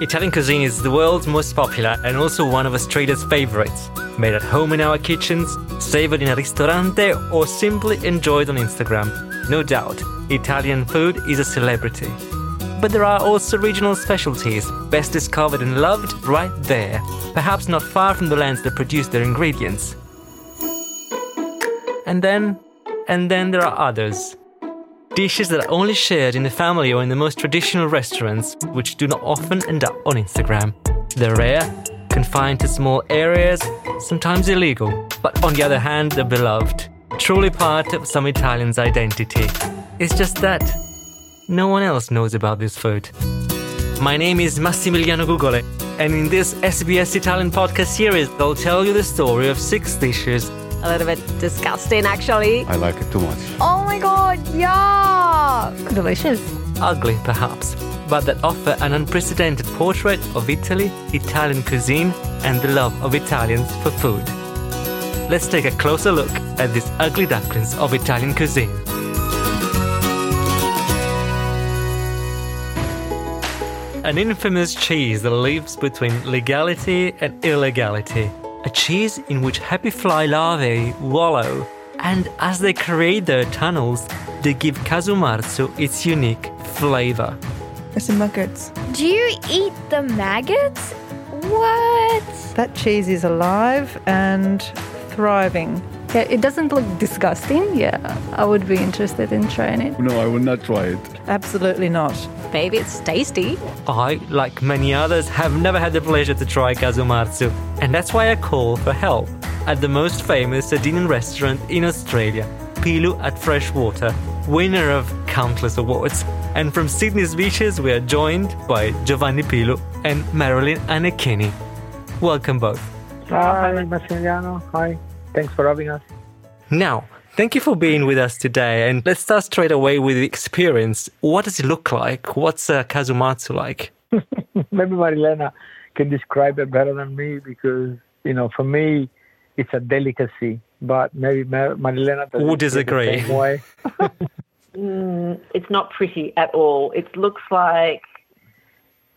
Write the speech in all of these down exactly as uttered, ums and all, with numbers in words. Italian cuisine is the world's most popular and also one of Australia's favorites. Made at home in our kitchens, savored in a ristorante, or simply enjoyed on Instagram. No doubt, Italian food is a celebrity. But there are also regional specialties, best discovered and loved right there, perhaps not far from the lands that produce their ingredients. And then, and then there are others. Dishes that are only shared in the family or in the most traditional restaurants, which do not often end up on Instagram. They're rare, confined to small areas, sometimes illegal, but on the other hand, they're beloved. Truly part of some Italian's identity. It's just that no one else knows about this food. My name is Massimiliano Gugole, and in this S B S Italian podcast series, I'll tell you the story of six dishes. A little bit disgusting, actually. I like it too much. Oh my god, yuck! Delicious. Ugly, perhaps, but that offer an unprecedented portrait of Italy, Italian cuisine, and the love of Italians for food. Let's take a closer look at these ugly ducklings of Italian cuisine. An infamous cheese that lives between legality and illegality. A cheese in which happy fly larvae wallow, and as they create their tunnels, they give casu martzu its unique flavour. There's some maggots. Do you eat the maggots? What? That cheese is alive and thriving. Yeah, it doesn't look disgusting. Yeah, I would be interested in trying it. No, I will not try it. Absolutely not. Maybe it's tasty. I, like many others, have never had the pleasure to try casu martzu, and that's why I call for help at the most famous Sardinian restaurant in Australia, Pilu at Freshwater, winner of countless awards. And from Sydney's beaches, we are joined by Giovanni Pilu and Marilyn Annecchini. Welcome both. Hi, Massimiliano. Hi. Thanks for having us. Now, thank you for being with us today. And let's start straight away with the experience. What does it look like? What's uh, casu martzu like? Maybe Marilena can describe it better than me because, you know, for me, it's a delicacy. But maybe Mar- Marilena doesn't. Who disagree? Way. mm, it's not pretty at all. It looks like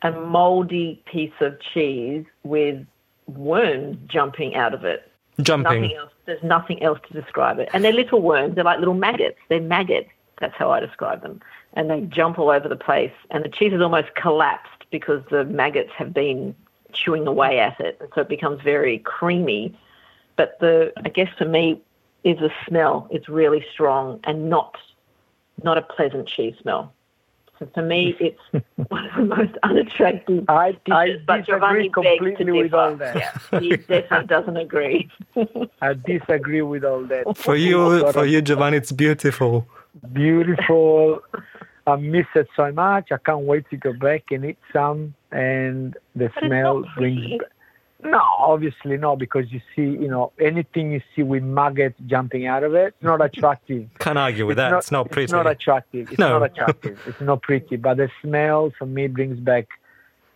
a mouldy piece of cheese with worms jumping out of it. Jumping. Nothing else. There's nothing else to describe it. And they're little worms. They're like little maggots. They're maggots. That's how I describe them. And they jump all over the place. And the cheese has almost collapsed because the maggots have been chewing away at it. And so it becomes very creamy. But the, I guess for me, is the smell. It's really strong and not not a pleasant cheese smell. So for me, it's one of the most unattractive I, dishes, I but Giovanni begs to with all that. Yeah, he definitely doesn't agree. I disagree with all that. For you, for you, Giovanni, it's beautiful. Beautiful. I miss it so much. I can't wait to go back and eat some. And the but smell brings. No, obviously not, because you see, you know, anything you see with maggots jumping out of it, it's not attractive. Can't argue with it's that. Not, it's not pretty. It's not attractive. It's no. not attractive. It's not pretty. But the smell, for me, brings back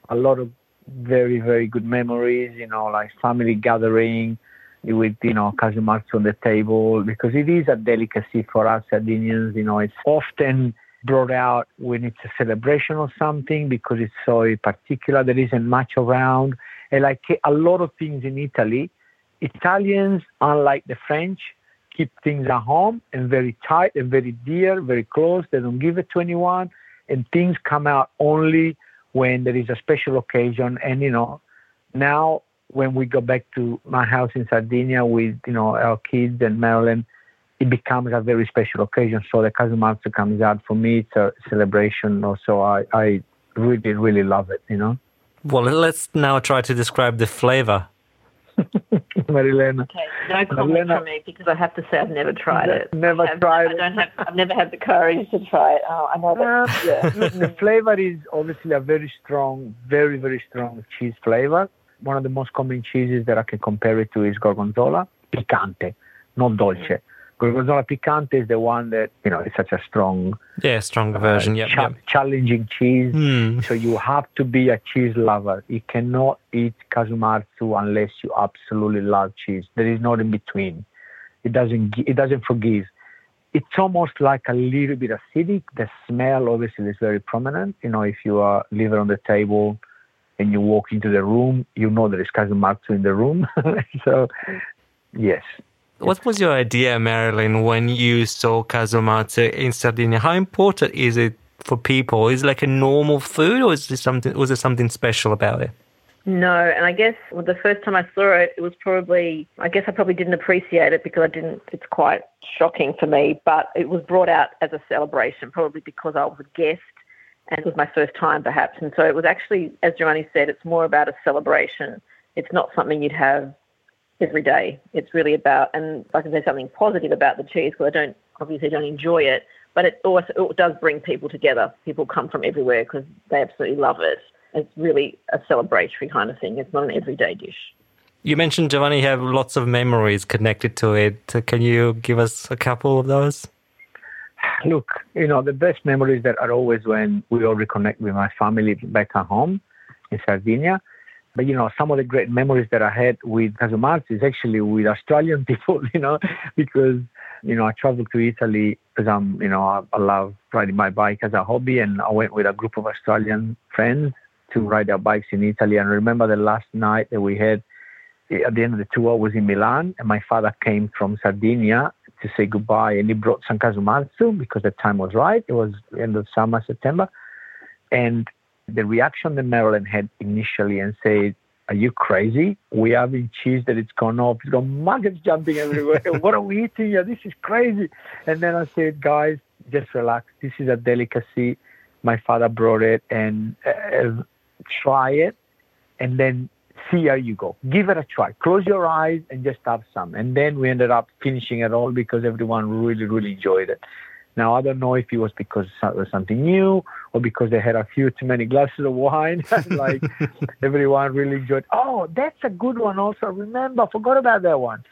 a lot of very, very good memories, you know, like family gathering with, you know, casu martzu on the table, because it is a delicacy for us Sardinians. You know, it's often brought out when it's a celebration or something because it's so particular. There isn't much around. And like a lot of things in Italy, Italians, unlike the French, keep things at home and very tight and very dear, very close. They don't give it to anyone. And things come out only when there is a special occasion. And, you know, now when we go back to my house in Sardinia with, you know, our kids and Marilyn, it becomes a very special occasion. So the casu martzu comes out. For me, it's a celebration. Also, I, I really, really love it, you know. Well, let's now try to describe the flavour. Marilena. Okay, no comment from me because I have to say I've never tried it. Never I've, tried I don't it. Have, I've never had the courage to try it. Oh, I know that. Yeah. The flavour is obviously a very strong, very, very strong cheese flavour. One of the most common cheeses that I can compare it to is Gorgonzola Picante, not Dolce. Gorgonzola Picante is the one that, you know, it's such a strong... Yeah, stronger version, uh, yeah. Cha- yep. Challenging cheese. Mm. So you have to be a cheese lover. You cannot eat casu martzu unless you absolutely love cheese. There is not in between. It doesn't It doesn't forgive. It's almost like a little bit acidic. The smell, obviously, is very prominent. You know, if you are leave it on the table and you walk into the room, you know there is casu martzu in the room. So, yes. What was your idea, Marilyn, when you saw casu martzu in Sardinia? How important is it for people? Is it like a normal food, or is there something? Was there something special about it? No, and I guess well, the first time I saw it, it was probably, I guess I probably didn't appreciate it because I didn't, it's quite shocking for me, but it was brought out as a celebration, probably because I was a guest and it was my first time perhaps. And so it was actually, as Giovanni said, it's more about a celebration. It's not something you'd have every day. It's really about, and if I can say something positive about the cheese, because I don't, obviously don't enjoy it, but it also it does bring people together. People come from everywhere because they absolutely love it. It's really a celebratory kind of thing. It's not an everyday dish. You mentioned, Giovanni, you have lots of memories connected to it. Can you give us a couple of those? Look, you know, the best memories that are always when we all reconnect with my family back at home in Sardinia. But, you know, some of the great memories that I had with casu martzu is actually with Australian people, you know, because, you know, I traveled to Italy because I'm, you know, I, I love riding my bike as a hobby, and I went with a group of Australian friends to ride our bikes in Italy. And I remember the last night that we had at the end of the tour was in Milan, and my father came from Sardinia to say goodbye, and he brought some casu martzu because the time was right. It was the end of summer, September. And the reaction that Marilyn had initially and said, "Are you crazy? We are having cheese that it's gone off. It's got maggots jumping everywhere. What are we eating here? This is crazy." And then I said, "Guys, just relax. This is a delicacy. My father brought it, and uh, try it and then see how you go. Give it a try. Close your eyes and just have some." And then we ended up finishing it all because everyone really, really enjoyed it. Now, I don't know if it was because it was something new or because they had a few too many glasses of wine. Like everyone really enjoyed. Oh, that's a good one also. Remember, I forgot about that one.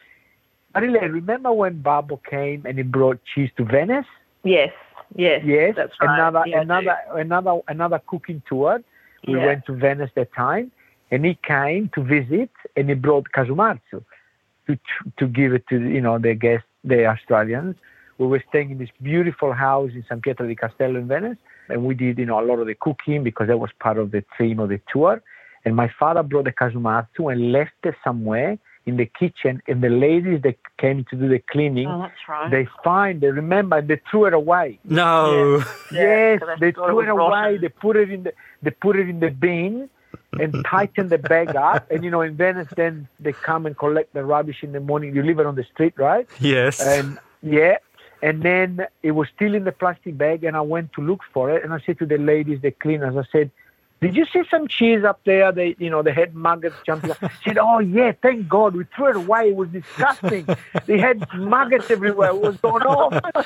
I really remember when Babbo came and he brought cheese to Venice. Yes, yes, yes. That's right. Another, yeah, another, another, another cooking tour. We yeah. went to Venice that time, and he came to visit, and he brought casu martzu to to give it to, you know, the guests, the Australians. We were staying in this beautiful house in San Pietro di Castello in Venice, and we did, you know, a lot of the cooking because that was part of the theme of the tour. And my father brought the casu martzu and left it somewhere in the kitchen, and the ladies that came to do the cleaning, oh, that's right. they find, they remember, they threw it away. No. Yes, yes. yes. they threw it away. Rotten. They put it in the, they put it in the bin and tightened the bag up. And, you know, in Venice, then they come and collect the rubbish in the morning. You leave it on the street, right? Yes. And yeah. And then it was still in the plastic bag, and I went to look for it. And I said to the ladies, the cleaners, I said, "Did you see some cheese up there? They, you know, they had maggots jumping up." She said, "Oh, yeah, thank God. We threw it away. It was disgusting. They had maggots everywhere. It was going off." I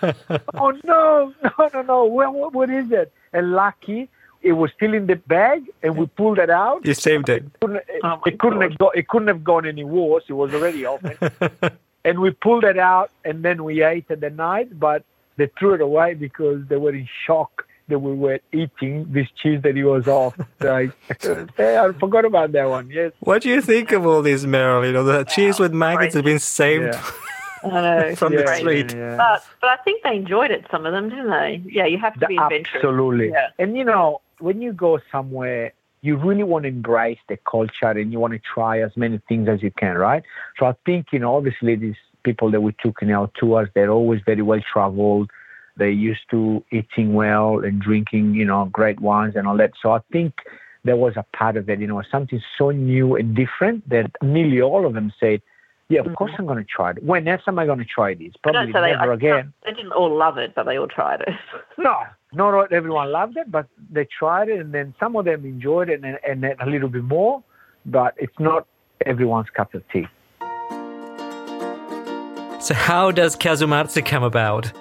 said, "Oh, no, no, no, no. What, what is it?" And lucky, it was still in the bag, and we pulled it out. You saved it. It couldn't, it, oh it couldn't, have, go, it couldn't have gone any worse. It was already open. And we pulled it out, and then we ate at the night, but they threw it away because they were in shock that we were eating this cheese that he was off. Like, I forgot about that one, yes. What do you think of all this, Marilyn? You know, the wow, cheese with maggots has been saved yeah. know, from yeah. the street. Yeah. But, but I think they enjoyed it, some of them, didn't they? Yeah, you have to the, be adventurous. Absolutely. Yeah. And, you know, when you go somewhere, you really want to embrace the culture and you want to try as many things as you can, right? So I think, you know, obviously these people that we took in our tours, they're always very well-traveled. They're used to eating well and drinking, you know, great wines and all that. So I think there was a part of that, you know, something so new and different that nearly all of them said, yeah, of mm-hmm. course I'm going to try it. When else am I going to try this? Probably so never they, again. They didn't all love it, but they all tried it. No, not everyone loved it, but they tried it, and then some of them enjoyed it and, and then a little bit more, but it's not everyone's cup of tea. So how does casu martzu come about?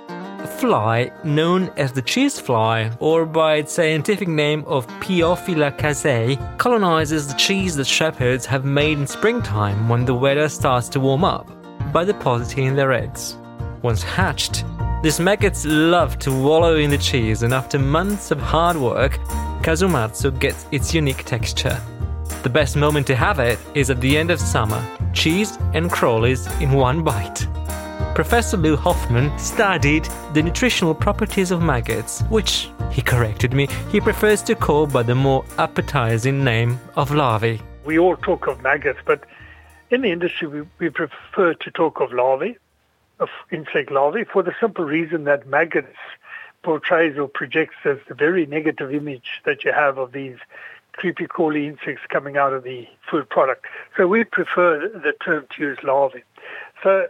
A fly known as the cheese fly, or by its scientific name of Piophila casei, colonizes the cheese that shepherds have made in springtime when the weather starts to warm up, by depositing their eggs. Once hatched, these maggots love to wallow in the cheese, and after months of hard work, casu martzu gets its unique texture. The best moment to have it is at the end of summer, cheese and crawlies in one bite. Professor Lou Hoffman studied the nutritional properties of maggots, which He corrected me. He prefers to call by the more appetizing name of larvae. We all talk of maggots, but in the industry we, we prefer to talk of larvae, of insect larvae, for the simple reason that maggots portrays or projects as the very negative image that you have of these creepy-crawly insects coming out of the food product. So we prefer the term to use larvae. So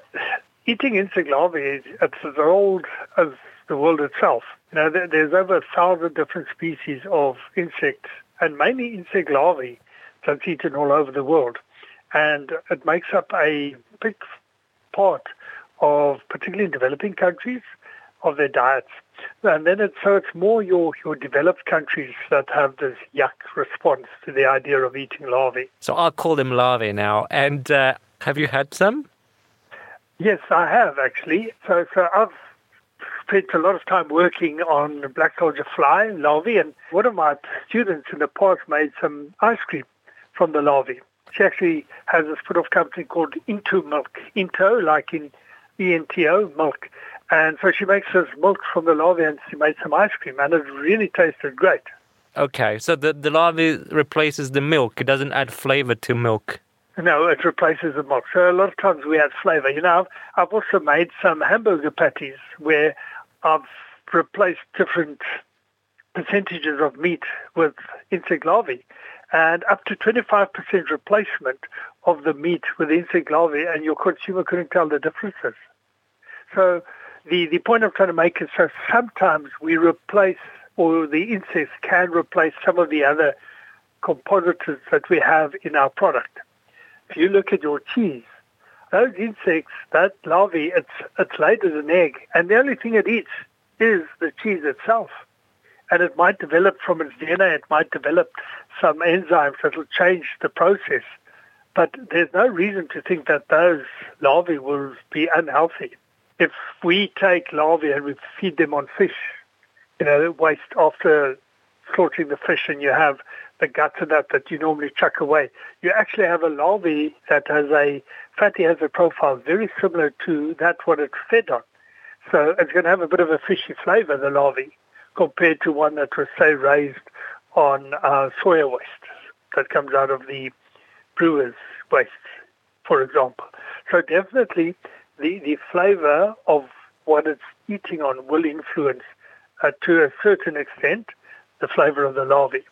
eating insect larvae is it's as old as the world itself. You know, there's over a thousand different species of insects, and mainly insect larvae that's eaten all over the world. And it makes up a big part of, particularly in developing countries, of their diets. And then it's, so it's more your, your developed countries that have this yuck response to the idea of eating larvae. So I'll call them larvae now. And uh, have you had some? Yes, I have, actually. So, so I've spent a lot of time working on black soldier fly larvae, and one of my students in the past made some ice cream from the larvae. She actually has a spin-off company called Into Milk, Into, like in E N T O, milk. And so she makes this milk from the larvae, and she made some ice cream, and it really tasted great. Okay, so the, the larvae replaces the milk. It doesn't add flavor to milk. No, it replaces the milk. So a lot of times we add flavor. You know, I've, I've also made some hamburger patties where I've replaced different percentages of meat with insect larvae, and up to twenty-five percent replacement of the meat with insect larvae, and your consumer couldn't tell the differences. So the, the point I'm trying to make is so sometimes we replace, or the insects can replace some of the other compositors that we have in our product. If you look at your cheese, those insects, that larvae, it's, it's laid as an egg, and the only thing it eats is the cheese itself. And it might develop from its D N A, it might develop some enzymes that will change the process. But there's no reason to think that those larvae will be unhealthy. If we take larvae and we feed them on fish, you know, waste after slaughtering the fish, and you have the guts of that that you normally chuck away, you actually have a larvae that has a fatty acid profile very similar to that what it's fed on. So it's going to have a bit of a fishy flavor, the larvae, compared to one that was, say, raised on uh, soya waste that comes out of the brewer's waste, for example. So definitely the, the flavour of what it's eating on will influence, uh, to a certain extent, the flavour of the larvae.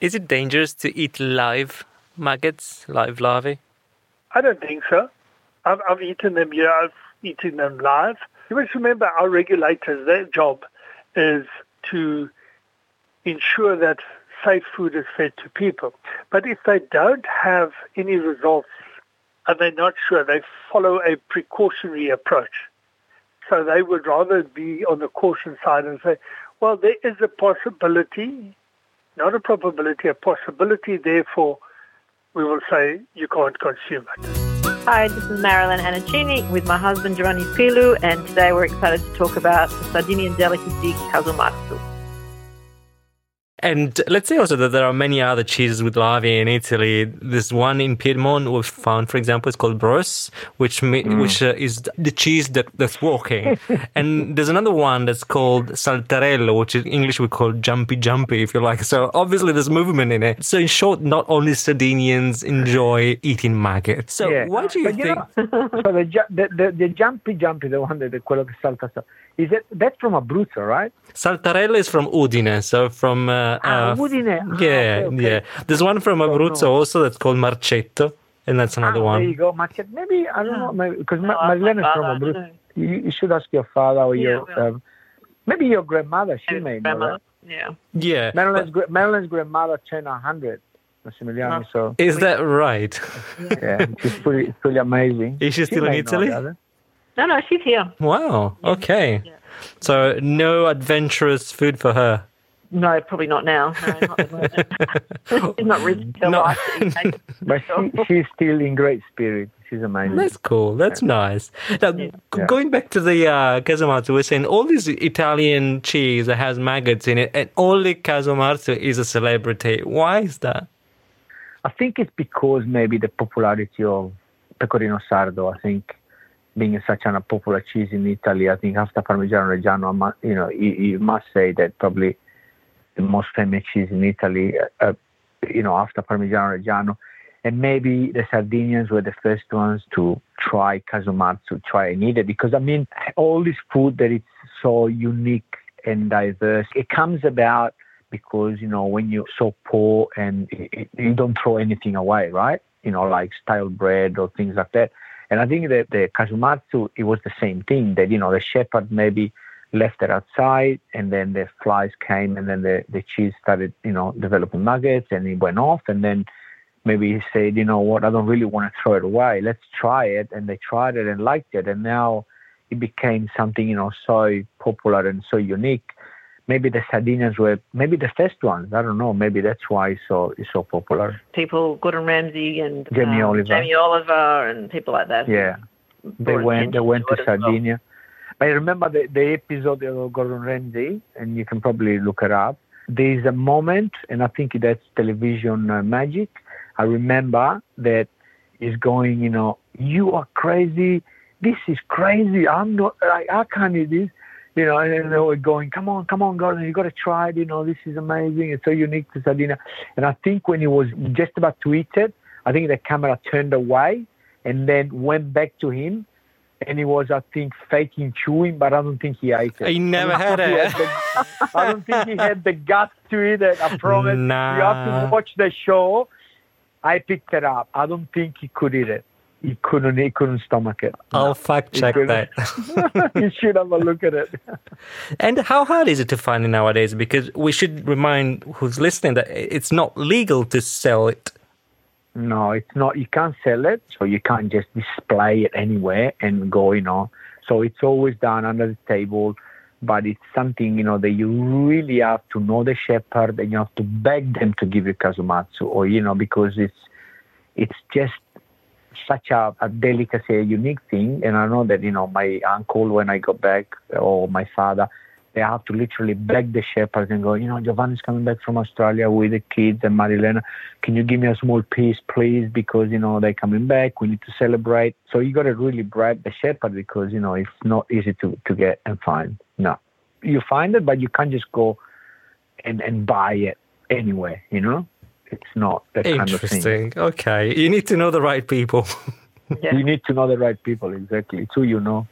Is it dangerous to eat live maggots, live larvae? I don't think so. I've, I've eaten them, yeah, I've eaten them live. You must remember our regulators, their job is to ensure that safe food is fed to people. But if they don't have any results and they're not sure, they follow a precautionary approach. So they would rather be on the caution side and say, well, there is a possibility, not a probability, a possibility, therefore we will say you can't consume it. Hi, this is Marilyn Annecchini with my husband Giovanni Pilu, and today we're excited to talk about the Sardinian delicacy casu martzu. And let's say also that there are many other cheeses with larvae in Italy. There's one in Piedmont we've found, for example, it's called Bros, which mm. which uh, is the cheese that, that's walking. And there's another one that's called Saltarello, which in English we call Jumpy Jumpy, if you like. So obviously there's movement in it. So in short, not only Sardinians enjoy eating maggot. So yeah. Why do you but think... You know, so the, ju- the, the, the Jumpy Jumpy, the one that they call Salta, is that, that's from Abruzzo, right? Saltarello is from Udine, so from... Uh, Uh, ah, Udine. Yeah, okay, okay. yeah. There's one from Abruzzo oh, no. also that's called Marcetto, and that's another ah, one. There you go, Marcetto. Maybe, I don't know, because no, Ma- Marilena is from Abruzzo. You, you should ask your father or yeah, your, yeah. Um, maybe your grandmother, she and may grandmother. know. That. Yeah. Marilena's, but, Marilena's grandmother turned one hundred, Massimiliano, so. Is that right? Yeah, she's pretty, pretty amazing. Is she still she in Italy? That, no, no, she's here. Wow, yeah. Okay. Yeah. So no adventurous food for her. No, probably not now. No, not the She's not risking her no. life. But she, she's still in great spirit. She's amazing. That's cool. That's yeah. nice. Now, yeah. g- going back to the uh, casu martzu, we're saying all this Italian cheese that has maggots in it, and only casu martzu is a celebrity. Why is that? I think it's because maybe the popularity of Pecorino Sardo, I think. Being such an popular cheese in Italy, I think after Parmigiano Reggiano, you know, you, you must say that probably the most famous cheese in Italy, uh, you know, after Parmigiano Reggiano. And maybe the Sardinians were the first ones to try casu martzu, try and eat it. Because, I mean, all this food that it's so unique and diverse, it comes about because, you know, when you're so poor and it, it, you don't throw anything away, right? You know, like stale bread or things like that. And I think that the casu martzu, it was the same thing, that, you know, the shepherd maybe left it outside and then the flies came and then the, the cheese started, you know, developing maggots and it went off. And then maybe he said, you know what, I don't really want to throw it away. Let's try it. And they tried it and liked it. And now it became something, you know, so popular and so unique. Maybe the Sardinians were maybe the first ones. I don't know. Maybe that's why it's so, it's so popular. People, Gordon Ramsay and Jamie um, Oliver, Jamie Oliver, and people like that. Yeah, they went. They went to, to Sardinia. Well. But I remember the, the episode of Gordon Ramsay, and you can probably look it up. There is a moment, and I think that's television uh, magic. I remember that he's going, you know, you are crazy. This is crazy. I'm not. I, I can't do this. You know, and they were going, come on, come on, Gordon, you got to try it. You know, this is amazing. It's so unique to Sardinia. And I think when he was just about to eat it, I think the camera turned away and then went back to him. And he was, I think, faking chewing, but I don't think he ate it. He never had it. Had the, I don't think he had the guts to eat it. I promise. Nah. You have to watch the show. I picked it up. I don't think he could eat it. He couldn't, he couldn't stomach it. No. I'll fact check that. You should have a look at it. And how hard is it to find it nowadays? Because we should remind who's listening that it's not legal to sell it. No, it's not. You can't sell it, so you can't just display it anywhere and go, you know. So it's always done under the table, but it's something, you know, that you really have to know the shepherd and you have to beg them to give you casu martzu, or, you know, because it's it's just such a, a delicacy, a unique thing. And I know that, you know, my uncle, when I go back, or my father, they have to literally beg the shepherds and go, you know, Giovanni's coming back from Australia with the kids and Marilena. Can you give me a small piece, please? Because, you know, they're coming back. We need to celebrate. So you got to really bribe the shepherd because, you know, it's not easy to, to get and find. No, you find it, but you can't just go and, and buy it anywhere, you know? It's not that kind of thing. Interesting. Okay. You need to know the right people. Yeah. You need to know the right people, exactly. It's who you know.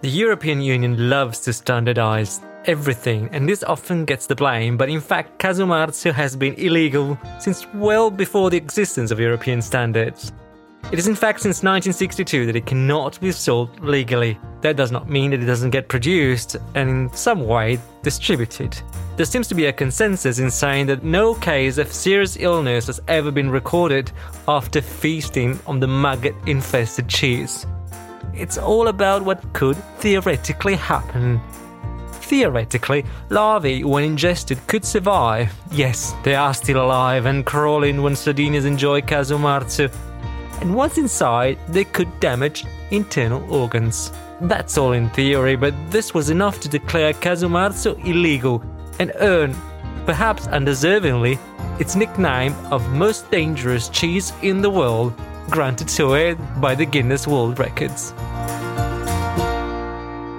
The European Union loves to standardise everything, and this often gets the blame, but in fact, casu martzu has been illegal since well before the existence of European standards. It is in fact since nineteen sixty-two that it cannot be sold legally. That does not mean that it doesn't get produced and in some way distributed. There seems to be a consensus in saying that no case of serious illness has ever been recorded after feasting on the maggot-infested cheese. It's all about what could theoretically happen. Theoretically, larvae, when ingested, could survive. Yes, they are still alive and crawling when Sardinians enjoy casu martzu. And once inside, they could damage internal organs. That's all in theory, but this was enough to declare casu martzu illegal and earn, perhaps undeservingly, its nickname of most dangerous cheese in the world, granted to it by the Guinness World Records.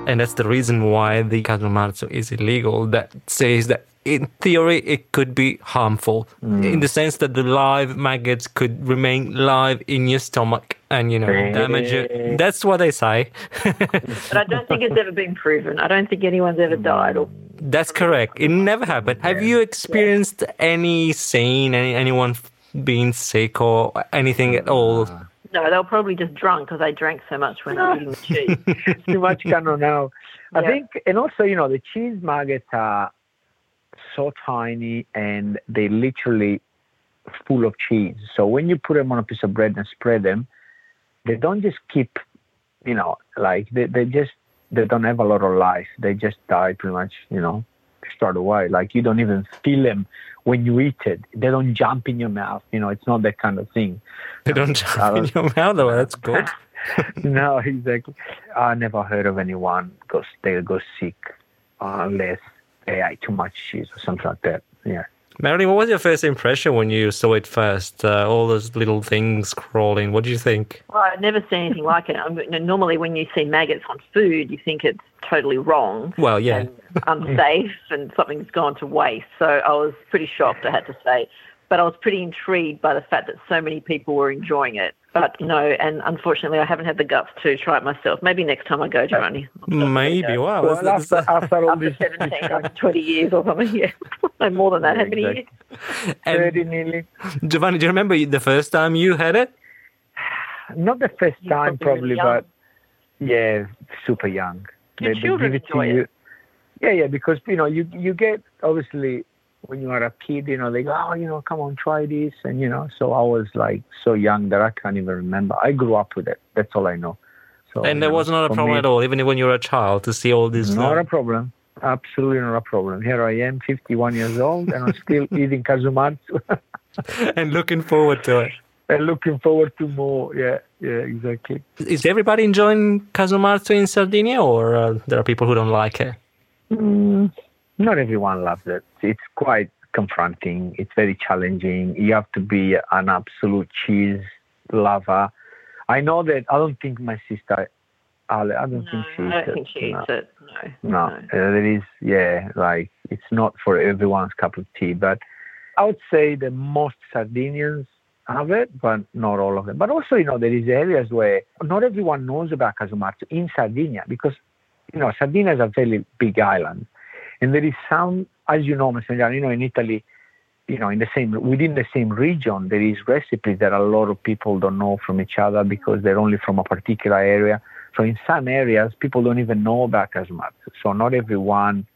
And that's the reason why the casu martzu is illegal, that says that in theory, it could be harmful mm. in the sense that the live maggots could remain live in your stomach and, you know, damage it. That's what they say. But I don't think it's ever been proven. I don't think anyone's ever died. Or That's correct. It never happened. Yeah. Have you experienced yeah. any scene, any, anyone being sick or anything at all? No, they were probably just drunk because they drank so much when they were eating the cheese. Too much cannot know. I yeah. think, and also, you know, the cheese maggots are so tiny and they literally full of cheese. So when you put them on a piece of bread and spread them, they don't just keep, you know, like they, they just, they don't have a lot of life. They just die pretty much, you know, straight away. Like you don't even feel them when you eat it. They don't jump in your mouth. You know, it's not that kind of thing. They don't jump don't, in your mouth though. That's good. No, exactly. I never heard of anyone go, they'll go sick unless they ate too much cheese or something like that. Yeah. Marilyn, what was your first impression when you saw it first? Uh, all those little things crawling. What did you think? Well, I'd never seen anything like it. I mean, normally when you see maggots on food, you think it's totally wrong. Well, yeah. And unsafe and something's gone to waste. So I was pretty shocked, I had to say. But I was pretty intrigued by the fact that so many people were enjoying it. But, you know, and unfortunately I haven't had the guts to try it myself. Maybe next time I go, Giovanni. Maybe, wow. Well, after, after, all after seventeen, like twenty years or something, yeah. No more than that. How many years? thirty nearly. Giovanni, do you remember the first time you had it? Not the first You're time, probably, really, but, yeah, super young. Your they, children they give it enjoy to you. It. Yeah, yeah, because, you know, you you get, obviously, when you are a kid, you know, they go, oh, you know, come on, try this. And, you know, so I was, like, so young that I can't even remember. I grew up with it. That's all I know. So, and there was know, not a problem me, at all, even when you were a child, to see all this. Not life. A problem. Absolutely not a problem. Here I am, fifty-one years old, and I'm still eating casu martzu. And looking forward to it. And looking forward to more. Yeah, yeah, exactly. Is everybody enjoying casu martzu in Sardinia, or uh, there are people who don't like it? Mm. Not everyone loves it. It's quite confronting. It's very challenging. You have to be an absolute cheese lover. I know that. I don't think my sister, Ale, I don't no, think she eats it. I don't think she eats no. it, no. No, no. Uh, it is, yeah, like, it's not for everyone's cup of tea. But I would say that most Sardinians have it, but not all of them. But also, you know, there is areas where not everyone knows about casu martzu in Sardinia because, you know, Sardinia is a very big island. And there is some, as you know, Massimiliano, you know, in Italy, you know, in the same within the same region, there is recipes that a lot of people don't know from each other because they're only from a particular area. So in some areas, people don't even know about casu martzu. So not everyone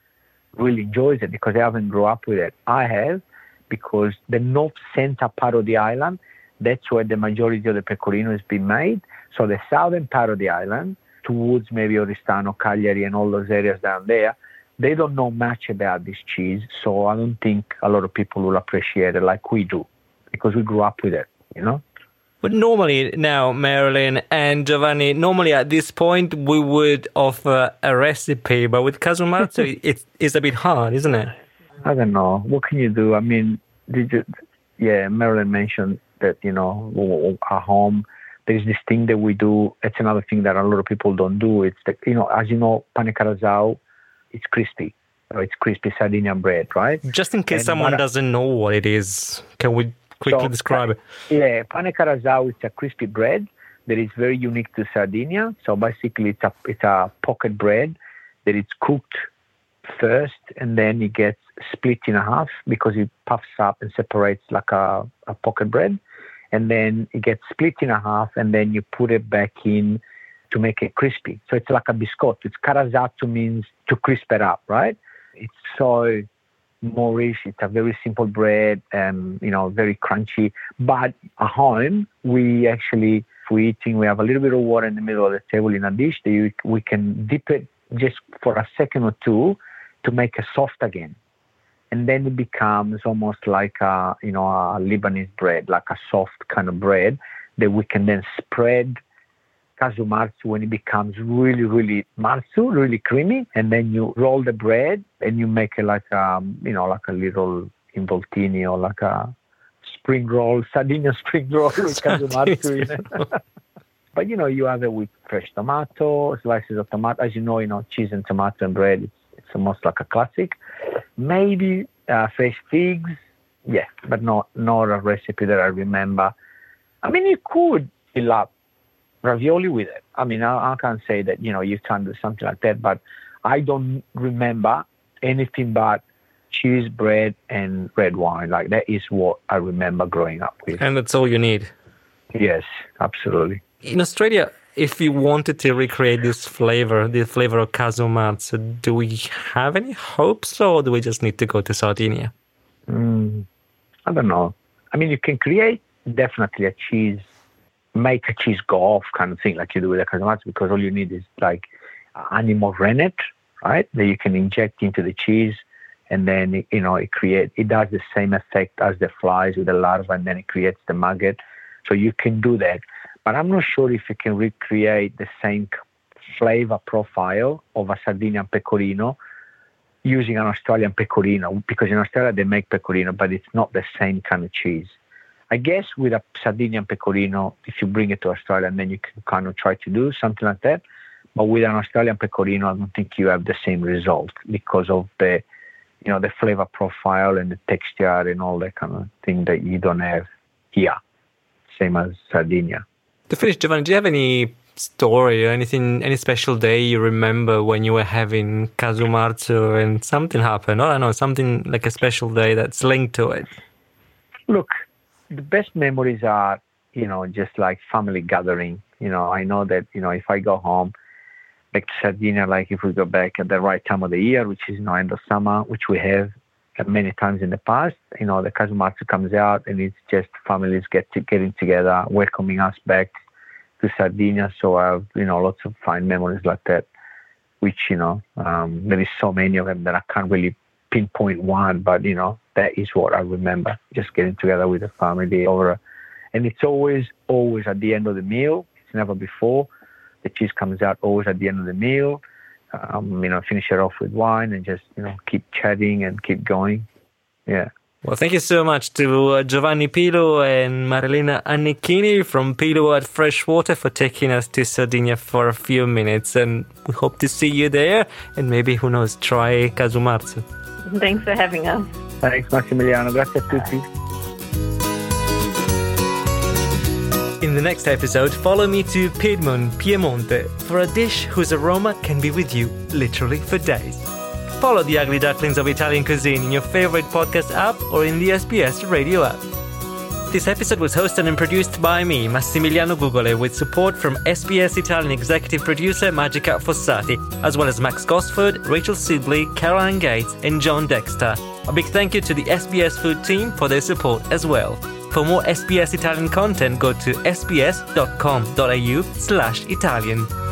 really enjoys it because they haven't grown up with it. I have, because the north center part of the island, that's where the majority of the pecorino has been made. So the southern part of the island, towards maybe Oristano, Cagliari, and all those areas down there, they don't know much about this cheese, so I don't think a lot of people will appreciate it like we do, because we grew up with it, you know? But normally now, Marilyn and Giovanni, normally at this point we would offer a recipe, but with casu martzu, it's, it's a bit hard, isn't it? I don't know. What can you do? I mean, did you, yeah, Marilyn mentioned that, you know, at home, there is this thing that we do. It's another thing that a lot of people don't do. It's, the, you know, as you know, pane carasau, it's crispy. Oh, it's crispy Sardinian bread, right? Just in case and someone para- doesn't know what it is, can we quickly so, describe it? Yeah, pane carasau is a crispy bread that is very unique to Sardinia. So basically it's a, it's a pocket bread that it's cooked first and then it gets split in half because it puffs up and separates like a, a pocket bread. And then it gets split in half and then you put it back in to make it crispy. So it's like a biscotto. It's carasatto means to crisp it up, right? It's so Moorish. It's a very simple bread and, you know, very crunchy. But at home, we actually, if we're eating, we have a little bit of water in the middle of the table in a dish that you, we can dip it just for a second or two to make it soft again. And then it becomes almost like a, you know, a Lebanese bread, like a soft kind of bread that we can then spread casu martzu when it becomes really, really martzu, really creamy. And then you roll the bread and you make it like a, you know, like a little involtini or like a spring roll, Sardinia spring roll with casu martzu in it. But, you know, you have it with fresh tomato, slices of tomato. As you know, you know, cheese and tomato and bread, it's, it's almost like a classic. Maybe uh, fresh figs, yeah, but not, not a recipe that I remember. I mean, you could fill up ravioli with it. I mean, I, I can't say that, you know, you can't do something like that, but I don't remember anything but cheese, bread, and red wine. Like, that is what I remember growing up with. And that's all you need. Yes, absolutely. In Australia, if you wanted to recreate this flavor, the flavor of casu martzu, do we have any hopes or do we just need to go to Sardinia? Mm, I don't know. I mean, you can create definitely a cheese make a cheese go off kind of thing like you do with the casu martzu because all you need is like animal rennet, right, that you can inject into the cheese and then, you know, it creates, it does the same effect as the flies with the larva and then it creates the maggot. So you can do that. But I'm not sure if you can recreate the same flavor profile of a Sardinian pecorino using an Australian pecorino, because in Australia they make pecorino, but it's not the same kind of cheese. I guess with a Sardinian pecorino, if you bring it to Australia, then you can kind of try to do something like that. But with an Australian pecorino, I don't think you have the same result because of the, you know, the flavor profile and the texture and all that kind of thing that you don't have here, same as Sardinia. To finish, Giovanni, do you have any story or anything, any special day you remember when you were having casu martzu and something happened? I don't know, something like a special day that's linked to it. Look, the best memories are, you know, just like family gathering. You know, I know that, you know, if I go home back to Sardinia, like if we go back at the right time of the year, which is, you know, end of summer, which we have many times in the past, you know, the casu martzu comes out and it's just families get to getting together, welcoming us back to Sardinia. So I have, you know, lots of fine memories like that, which, you know, um, there is so many of them that I can't really pinpoint one, but, you know, that is what I remember, just getting together with the family over. And it's always, always at the end of the meal. It's never before. The cheese comes out always at the end of the meal. Um, you know, finish it off with wine and just, you know, keep chatting and keep going. Yeah. Well, thank you so much to uh, Giovanni Pilu and Marilyn Annecchini from Pilu at Freshwater for taking us to Sardinia for a few minutes, and we hope to see you there and maybe, who knows, try casu martzu. Thanks for having us. Thanks, Massimiliano. Grazie a tutti. In the next episode, follow me to Piedmont, Piemonte, for a dish whose aroma can be with you literally for days. Follow the Ugly Ducklings of Italian Cuisine in your favorite podcast app or in the S B S radio app. This episode was hosted and produced by me, Massimiliano Gugole, with support from S B S Italian executive producer Magica Fossati, as well as Max Gosford, Rachel Sibley, Caroline Gates and John Dexter. A big thank you to the S B S Food team for their support as well. For more S B S Italian content, go to s b s dot com dot a u slash Italian.